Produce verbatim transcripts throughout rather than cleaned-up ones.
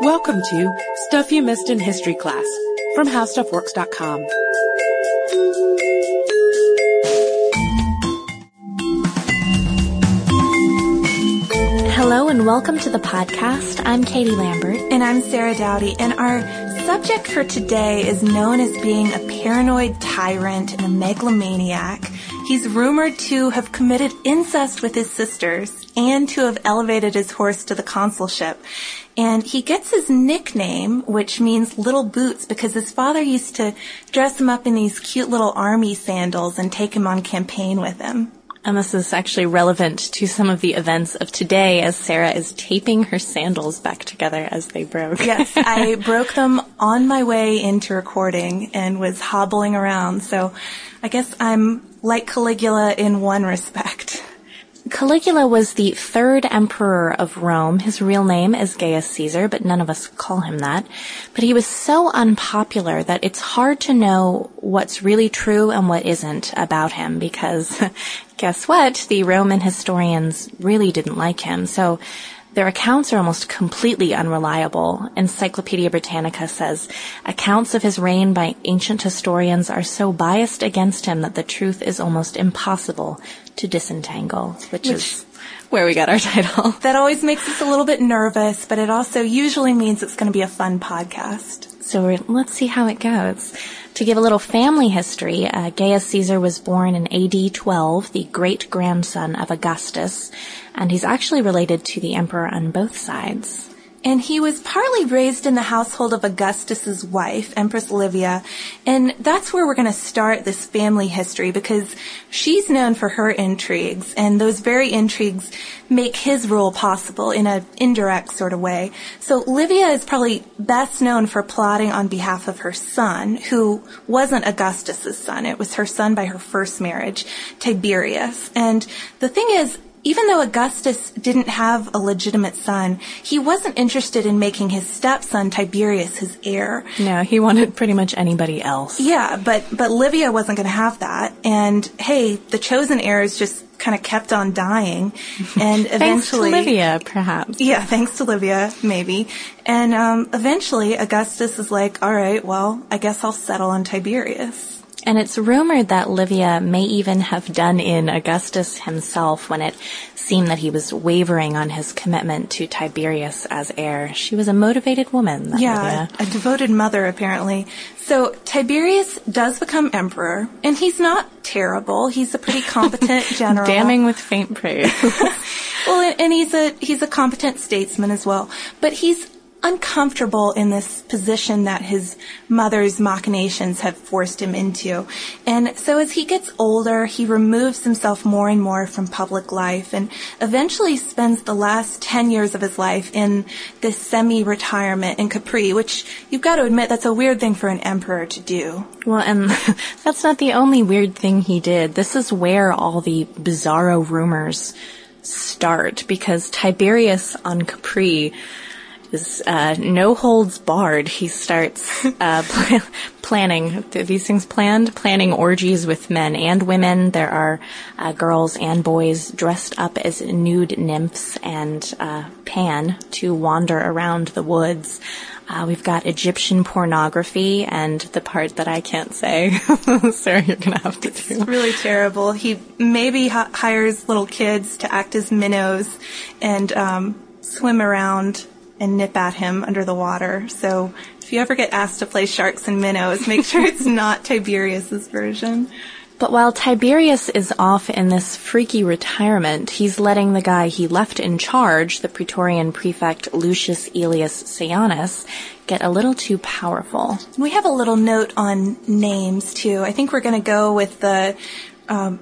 Welcome to Stuff You Missed in History Class from How Stuff Works dot com. Hello and welcome to the podcast. I'm Katie Lambert. And I'm Sarah Dowdy. And our subject for today is known as being a paranoid tyrant and a megalomaniac. He's rumored to have committed incest with his sisters and to have elevated his horse to the consulship. And he gets his nickname, which means little boots, because his father used to dress him up in these cute little army sandals and take him on campaign with him. And this is actually relevant to some of the events of today, as Sarah is taping her sandals back together as they broke. Yes, I broke them on my way into recording and was hobbling around. So I guess I'm like Caligula in one respect. Caligula was the third emperor of Rome. His real name is Gaius Caesar, but none of us call him that. But he was so unpopular that it's hard to know what's really true and what isn't about him, because guess what? The Roman historians really didn't like him, so their accounts are almost completely unreliable. Encyclopedia Britannica says, accounts of his reign by ancient historians are so biased against him that the truth is almost impossible to disentangle, which, which is where we got our title. That always makes us a little bit nervous, but it also usually means it's going to be a fun podcast. So we're, let's see how it goes. To give a little family history, uh, Gaius Caesar was born in A D twelve, the great-grandson of Augustus, and he's actually related to the emperor on both sides. And he was partly raised in the household of Augustus's wife, Empress Livia, and that's where we're going to start this family history, because she's known for her intrigues, and those very intrigues make his rule possible in an indirect sort of way. So Livia is probably best known for plotting on behalf of her son, who wasn't Augustus's son. It was her son by her first marriage, Tiberius. And the thing is, even though Augustus didn't have a legitimate son, he wasn't interested in making his stepson Tiberius his heir. No, he wanted pretty much anybody else. Yeah, but, but Livia wasn't going to have that. And hey, the chosen heir is just kind of kept on dying. And eventually, thanks to Livia, perhaps. Yeah, thanks to Livia, maybe. And um, eventually Augustus is like, all right, well, I guess I'll settle on Tiberius. And it's rumored that Livia may even have done in Augustus himself when it seemed that he was wavering on his commitment to Tiberius as heir. She was a motivated woman, that yeah, Livia. A devoted mother, apparently. So Tiberius does become emperor, and he's not terrible. He's a pretty competent general. Damning with faint praise. Well, and he's a he's a competent statesman as well. But he's uncomfortable in this position that his mother's machinations have forced him into. And so as he gets older, he removes himself more and more from public life and eventually spends the last ten years of his life in this semi-retirement in Capri, which you've got to admit, that's a weird thing for an emperor to do. Well, and that's not the only weird thing he did. This is where all the bizarro rumors start, because Tiberius on Capri is uh, no holds barred. He starts uh, pl- planning, these things planned, planning orgies with men and women. There are uh, girls and boys dressed up as nude nymphs and uh, Pan to wander around the woods. Uh, we've got Egyptian pornography, and the part that I can't say, Sarah, you're going to have to do. It's really terrible. He maybe h- hires little kids to act as minnows and um, swim around and nip at him under the water. So if you ever get asked to play sharks and minnows, make sure it's not Tiberius's version. But while Tiberius is off in this freaky retirement, he's letting the guy he left in charge, the Praetorian prefect Lucius Aelius Sejanus, get a little too powerful. We have a little note on names, too. I think we're going to go with the um,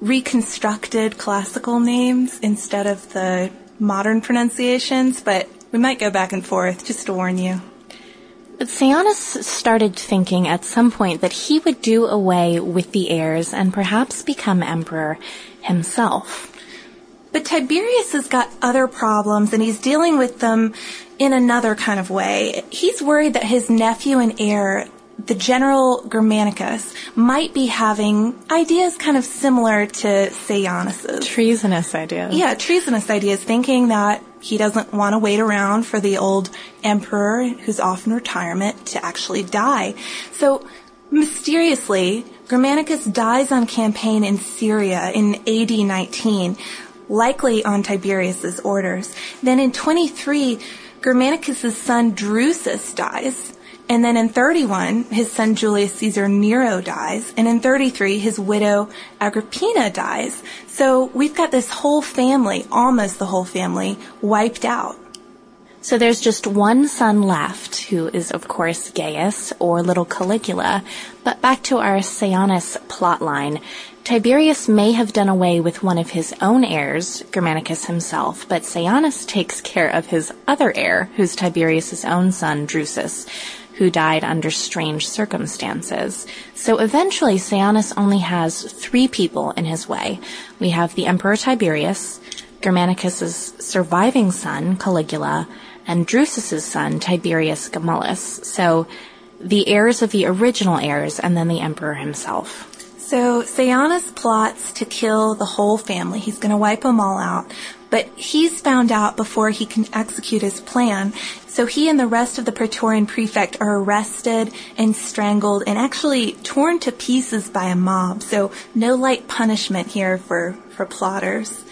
reconstructed classical names instead of the modern pronunciations, but we might go back and forth, just to warn you. But Sejanus started thinking at some point that he would do away with the heirs and perhaps become emperor himself. But Tiberius has got other problems, and he's dealing with them in another kind of way. He's worried that his nephew and heir, the general Germanicus might be having ideas kind of similar to Sejanus's. Treasonous ideas. Yeah, treasonous ideas, thinking that he doesn't want to wait around for the old emperor, who's off in retirement, to actually die. So, mysteriously, Germanicus dies on campaign in Syria in A D nineteen, likely on Tiberius's orders. Then in twenty-three, Germanicus's son Drusus dies. And then in thirty-one, his son Julius Caesar Nero dies. And in thirty-three, his widow Agrippina dies. So we've got this whole family, almost the whole family, wiped out. So there's just one son left, who is, of course, Gaius, or little Caligula. But back to our Sejanus plotline. Tiberius may have done away with one of his own heirs, Germanicus himself, but Sejanus takes care of his other heir, who's Tiberius's own son, Drusus, who died under strange circumstances. So eventually, Sejanus only has three people in his way. We have the Emperor Tiberius, Germanicus's surviving son, Caligula, and Drusus's son, Tiberius Gemellus. So the heirs of the original heirs, and then the emperor himself. So Sejanus plots to kill the whole family. He's going to wipe them all out. But he's found out before he can execute his plan. So he and the rest of the Praetorian prefect are arrested and strangled and actually torn to pieces by a mob. So no light punishment here for, for plotters.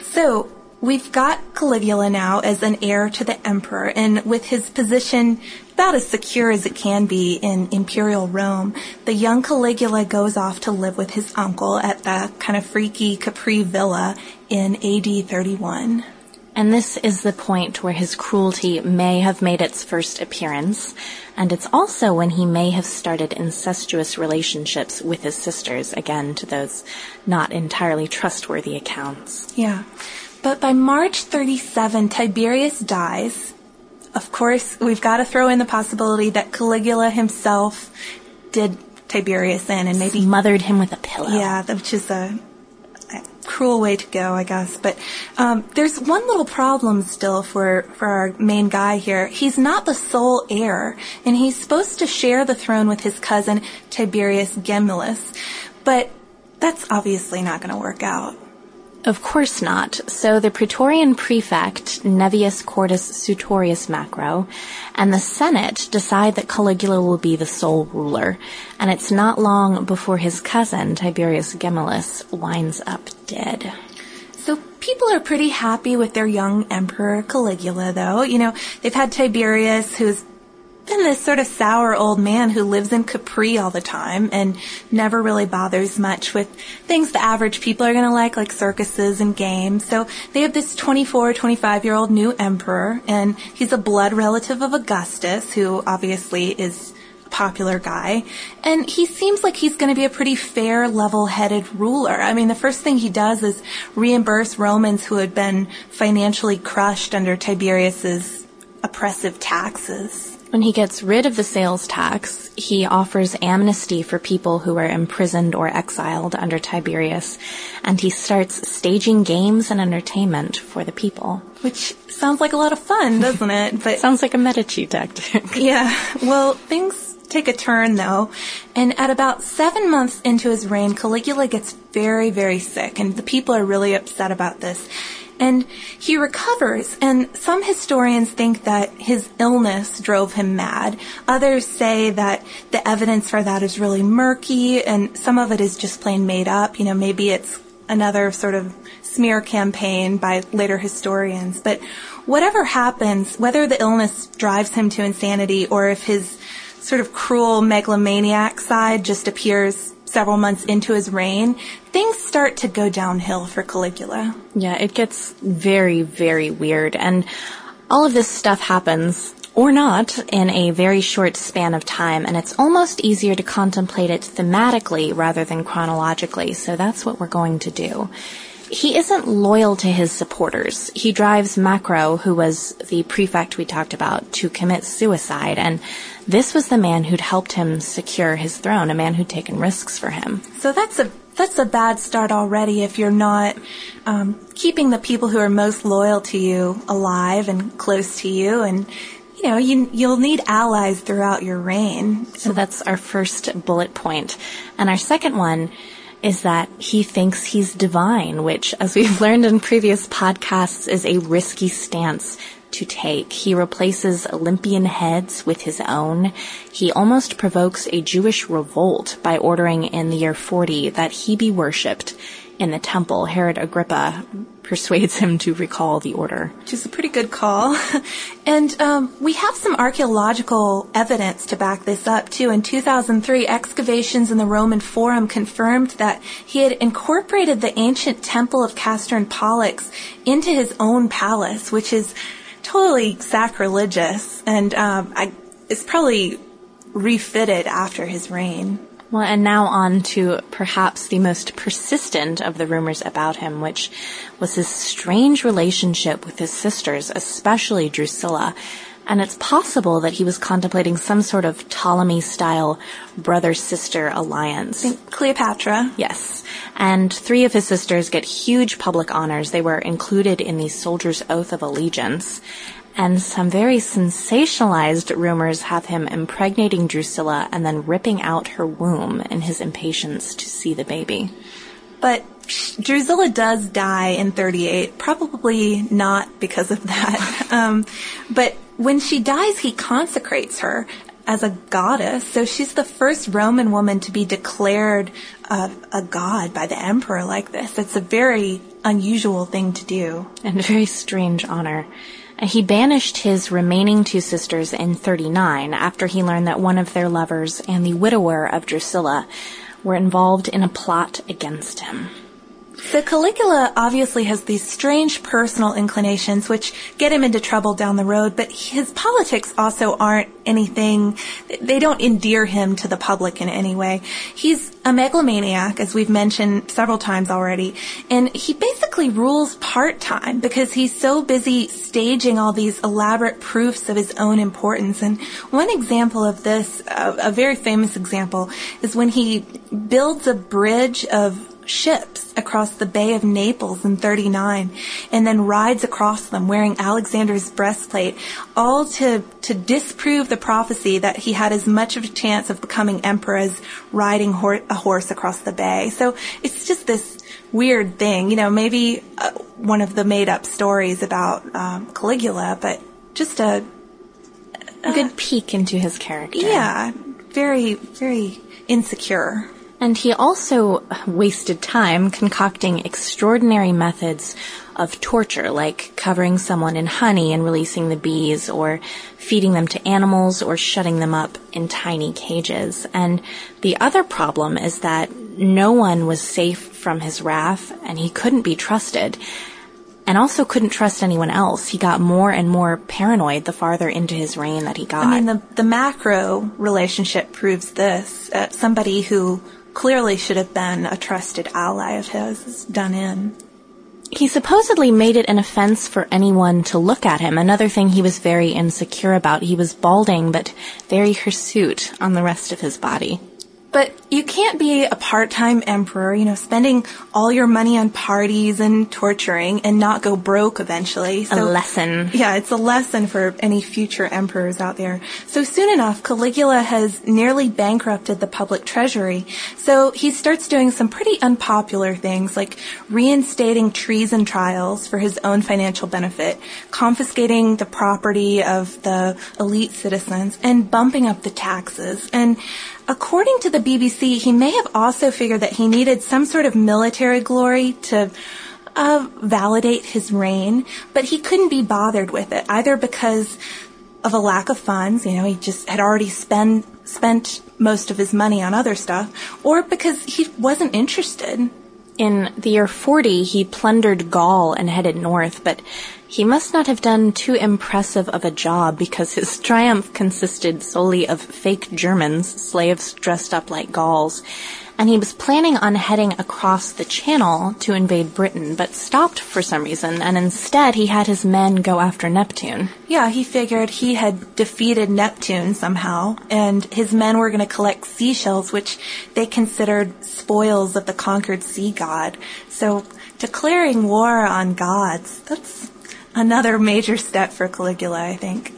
So we've got Caligula now as an heir to the emperor, and with his position about as secure as it can be in imperial Rome, the young Caligula goes off to live with his uncle at the kind of freaky Capri villa in A D thirty-one. And this is the point where his cruelty may have made its first appearance, and it's also when he may have started incestuous relationships with his sisters, again, to those not entirely trustworthy accounts. Yeah. But by March thirty-seven, Tiberius dies. Of course, we've got to throw in the possibility that Caligula himself did Tiberius in and maybe... smothered him with a pillow. Yeah, which is a... cruel way to go, I guess. But um, there's one little problem still for, for our main guy here. He's not the sole heir, and he's supposed to share the throne with his cousin Tiberius Gemellus. But that's obviously not going to work out. Of course not. So the Praetorian prefect, Nevius Cordus Sutorius Macro, and the Senate decide that Caligula will be the sole ruler. And it's not long before his cousin, Tiberius Gemellus, winds up dead. So people are pretty happy with their young emperor Caligula, though. You know, they've had Tiberius, who's been this sort of sour old man who lives in Capri all the time and never really bothers much with things the average people are going to like, like circuses and games. So they have this twenty-four, twenty-five-year-old new emperor, and he's a blood relative of Augustus, who obviously is a popular guy. And he seems like he's going to be a pretty fair, level-headed ruler. I mean, the first thing he does is reimburse Romans who had been financially crushed under Tiberius's oppressive taxes. When he gets rid of the sales tax, he offers amnesty for people who are imprisoned or exiled under Tiberius, and he starts staging games and entertainment for the people. Which sounds like a lot of fun, doesn't it? But sounds like a Medici tactic. Yeah. Well, things take a turn, though, and at about seven months into his reign, Caligula gets very, very sick, and the people are really upset about this. And he recovers, and some historians think that his illness drove him mad. Others say that the evidence for that is really murky, and some of it is just plain made up. You know, maybe it's another sort of smear campaign by later historians. But whatever happens, whether the illness drives him to insanity or if his sort of cruel megalomaniac side just appears several months into his reign, things start to go downhill for Caligula. Yeah, it gets very, very weird. And all of this stuff happens, or not, in a very short span of time. And it's almost easier to contemplate it thematically rather than chronologically. So that's what we're going to do. He isn't loyal to his supporters. He drives Macro, who was the prefect we talked about, to commit suicide. And this was the man who'd helped him secure his throne, a man who'd taken risks for him. So that's a that's a bad start already if you're not um, keeping the people who are most loyal to you alive and close to you. And you know, you, you'll need allies throughout your reign. So that's our first bullet point. And our second one is that he thinks he's divine, which, as we've learned in previous podcasts, is a risky stance to take. He replaces Olympian heads with his own. He almost provokes a Jewish revolt by ordering in the year forty that he be worshipped in the temple. Herod Agrippa persuades him to recall the order. Which is a pretty good call. And um, we have some archaeological evidence to back this up, too. In two thousand three, excavations in the Roman Forum confirmed that he had incorporated the ancient temple of Castor and Pollux into his own palace, which is totally sacrilegious, and um, I, it's probably refitted after his reign. Well, and now on to perhaps the most persistent of the rumors about him, which was his strange relationship with his sisters, especially Drusilla. And it's possible that he was contemplating some sort of Ptolemy-style brother-sister alliance. Think Cleopatra. Yes. And three of his sisters get huge public honors. They were included in the soldier's oath of allegiance. And some very sensationalized rumors have him impregnating Drusilla and then ripping out her womb in his impatience to see the baby. But Drusilla does die in thirty-eight, probably not because of that. Um, but when she dies, he consecrates her as a goddess. So she's the first Roman woman to be declared a, a god by the emperor like this. It's a very unusual thing to do. And a very strange honor. He banished his remaining two sisters in thirty-nine after he learned that one of their lovers and the widower of Drusilla were involved in a plot against him. So Caligula obviously has these strange personal inclinations which get him into trouble down the road, but his politics also aren't anything, they don't endear him to the public in any way. He's a megalomaniac, as we've mentioned several times already, and he basically rules part-time because he's so busy staging all these elaborate proofs of his own importance. And one example of this, a very famous example, is when he builds a bridge of ships across the Bay of Naples in thirty-nine and then rides across them wearing Alexander's breastplate, all to to disprove the prophecy that he had as much of a chance of becoming emperor as riding hor- a horse across the bay. So it's just this weird thing, you know, maybe uh, one of the made-up stories about um, Caligula, but just a, a, a good peek into his character. Yeah, very, very insecure. And he also wasted time concocting extraordinary methods of torture, like covering someone in honey and releasing the bees, or feeding them to animals, or shutting them up in tiny cages. And the other problem is that no one was safe from his wrath, and he couldn't be trusted, and also couldn't trust anyone else. He got more and more paranoid the farther into his reign that he got. I mean, the, the Macro relationship proves this. Uh, somebody who clearly should have been a trusted ally of his is done in. He supposedly made it an offense for anyone to look at him. Another thing he was very insecure about. He was balding, but very hirsute on the rest of his body. But you can't be a part-time emperor, you know, spending all your money on parties and torturing and not go broke eventually. So, a lesson. Yeah, it's a lesson for any future emperors out there. So soon enough, Caligula has nearly bankrupted the public treasury. So he starts doing some pretty unpopular things like reinstating treason trials for his own financial benefit, confiscating the property of the elite citizens, and bumping up the taxes. And according to the B B C, he may have also figured that he needed some sort of military glory to uh, validate his reign, but he couldn't be bothered with it, either because of a lack of funds, you know, he just had already spend, spent most of his money on other stuff, or because he wasn't interested. In the year forty, he plundered Gaul and headed north, but he must not have done too impressive of a job because his triumph consisted solely of fake Germans, slaves dressed up like Gauls, and he was planning on heading across the Channel to invade Britain, but stopped for some reason, and instead he had his men go after Neptune. Yeah, he figured he had defeated Neptune somehow, and his men were going to collect seashells, which they considered spoils of the conquered sea god. So declaring war on gods, that's another major step for Caligula, I think.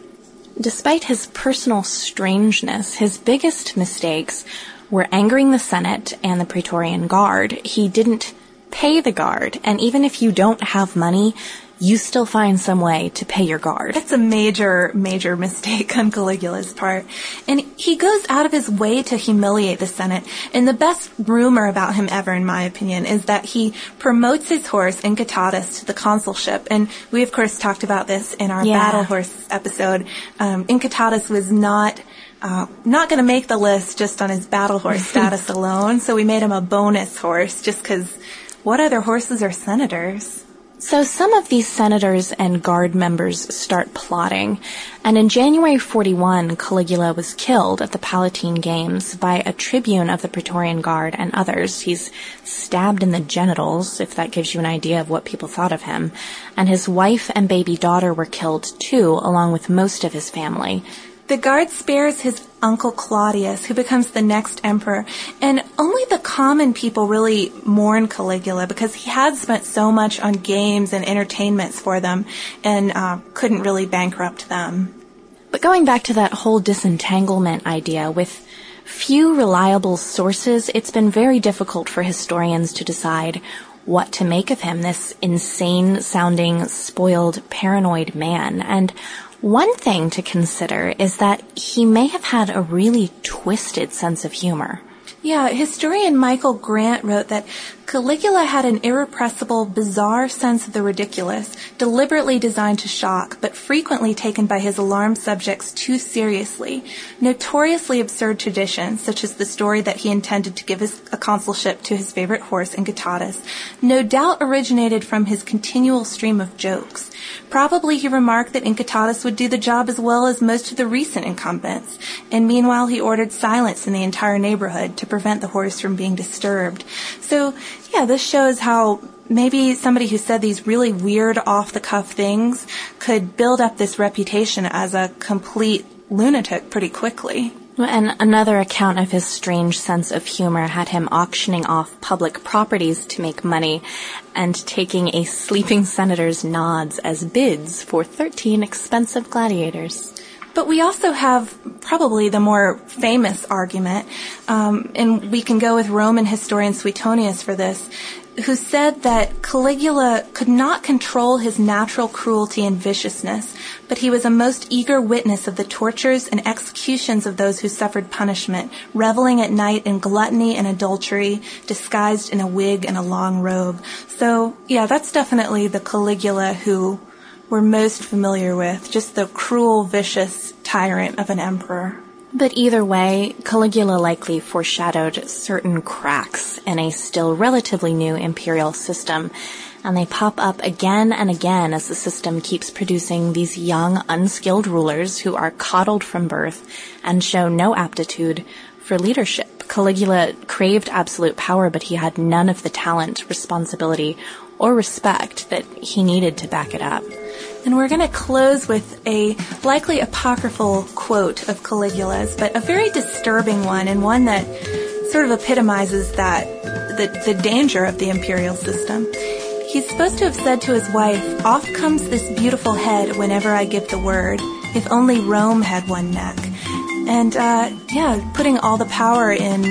Despite his personal strangeness, his biggest mistakes were angering the Senate and the Praetorian Guard. He didn't pay the guard, and even if you don't have money, you still find some way to pay your guard. That's a major, major mistake on Caligula's part. And he goes out of his way to humiliate the Senate. And the best rumor about him ever, in my opinion, is that he promotes his horse, Incitatus, to the consulship. And we, of course, talked about this in our yeah. battle horse episode. Um, Incitatus was not... Uh, not going to make the list just on his battle horse status alone, so we made him a bonus horse just because what other horses are senators? So some of these senators and guard members start plotting, and in January forty-one, Caligula was killed at the Palatine Games by a tribune of the Praetorian Guard and others. He's stabbed in the genitals, if that gives you an idea of what people thought of him, and his wife and baby daughter were killed too, along with most of his family. The guard spares his uncle Claudius, who becomes the next emperor, and only the common people really mourn Caligula because he had spent so much on games and entertainments for them and uh, couldn't really bankrupt them. But going back to that whole disentanglement idea, with few reliable sources, it's been very difficult for historians to decide what to make of him, this insane-sounding, spoiled, paranoid man. And one thing to consider is that he may have had a really twisted sense of humor. Yeah, historian Michael Grant wrote that Caligula had an irrepressible, bizarre sense of the ridiculous, deliberately designed to shock, but frequently taken by his alarmed subjects too seriously. Notoriously absurd traditions, such as the story that he intended to give his, a consulship to his favorite horse, Incitatus, no doubt originated from his continual stream of jokes. Probably he remarked that Incitatus would do the job as well as most of the recent incumbents, and meanwhile he ordered silence in the entire neighborhood to prevent the horse from being disturbed. So, yeah, this shows how maybe somebody who said these really weird, off-the-cuff things could build up this reputation as a complete lunatic pretty quickly. And another account of his strange sense of humor had him auctioning off public properties to make money and taking a sleeping senator's nods as bids for thirteen expensive gladiators. But we also have probably the more famous argument, um, and we can go with Roman historian Suetonius for this, who said that Caligula could not control his natural cruelty and viciousness, but he was a most eager witness of the tortures and executions of those who suffered punishment, reveling at night in gluttony and adultery, disguised in a wig and a long robe. So, yeah, that's definitely the Caligula who we're most familiar with, just the cruel, vicious tyrant of an emperor. But either way, Caligula likely foreshadowed certain cracks in a still relatively new imperial system, and they pop up again and again as the system keeps producing these young, unskilled rulers who are coddled from birth and show no aptitude for leadership. Caligula craved absolute power, but he had none of the talent, responsibility, or respect that he needed to back it up. And we're going to close with a likely apocryphal quote of Caligula's, but a very disturbing one, and one that sort of epitomizes that the, the danger of the imperial system. He's supposed to have said to his wife, "Off comes this beautiful head whenever I give the word. If only Rome had one neck." And, uh, yeah, putting all the power in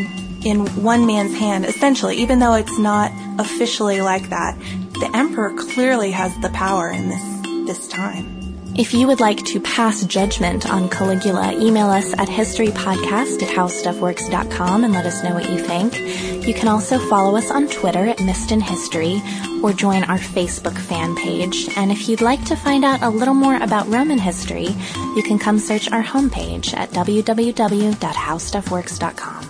in one man's hand, essentially, even though it's not officially like that. The emperor clearly has the power in this, this time. If you would like to pass judgment on Caligula, email us at historypodcast at howstuffworks dot com and let us know what you think. You can also follow us on Twitter at MissedInHistory or join our Facebook fan page. And if you'd like to find out a little more about Roman history, you can come search our homepage at w w w dot howstuffworks dot com.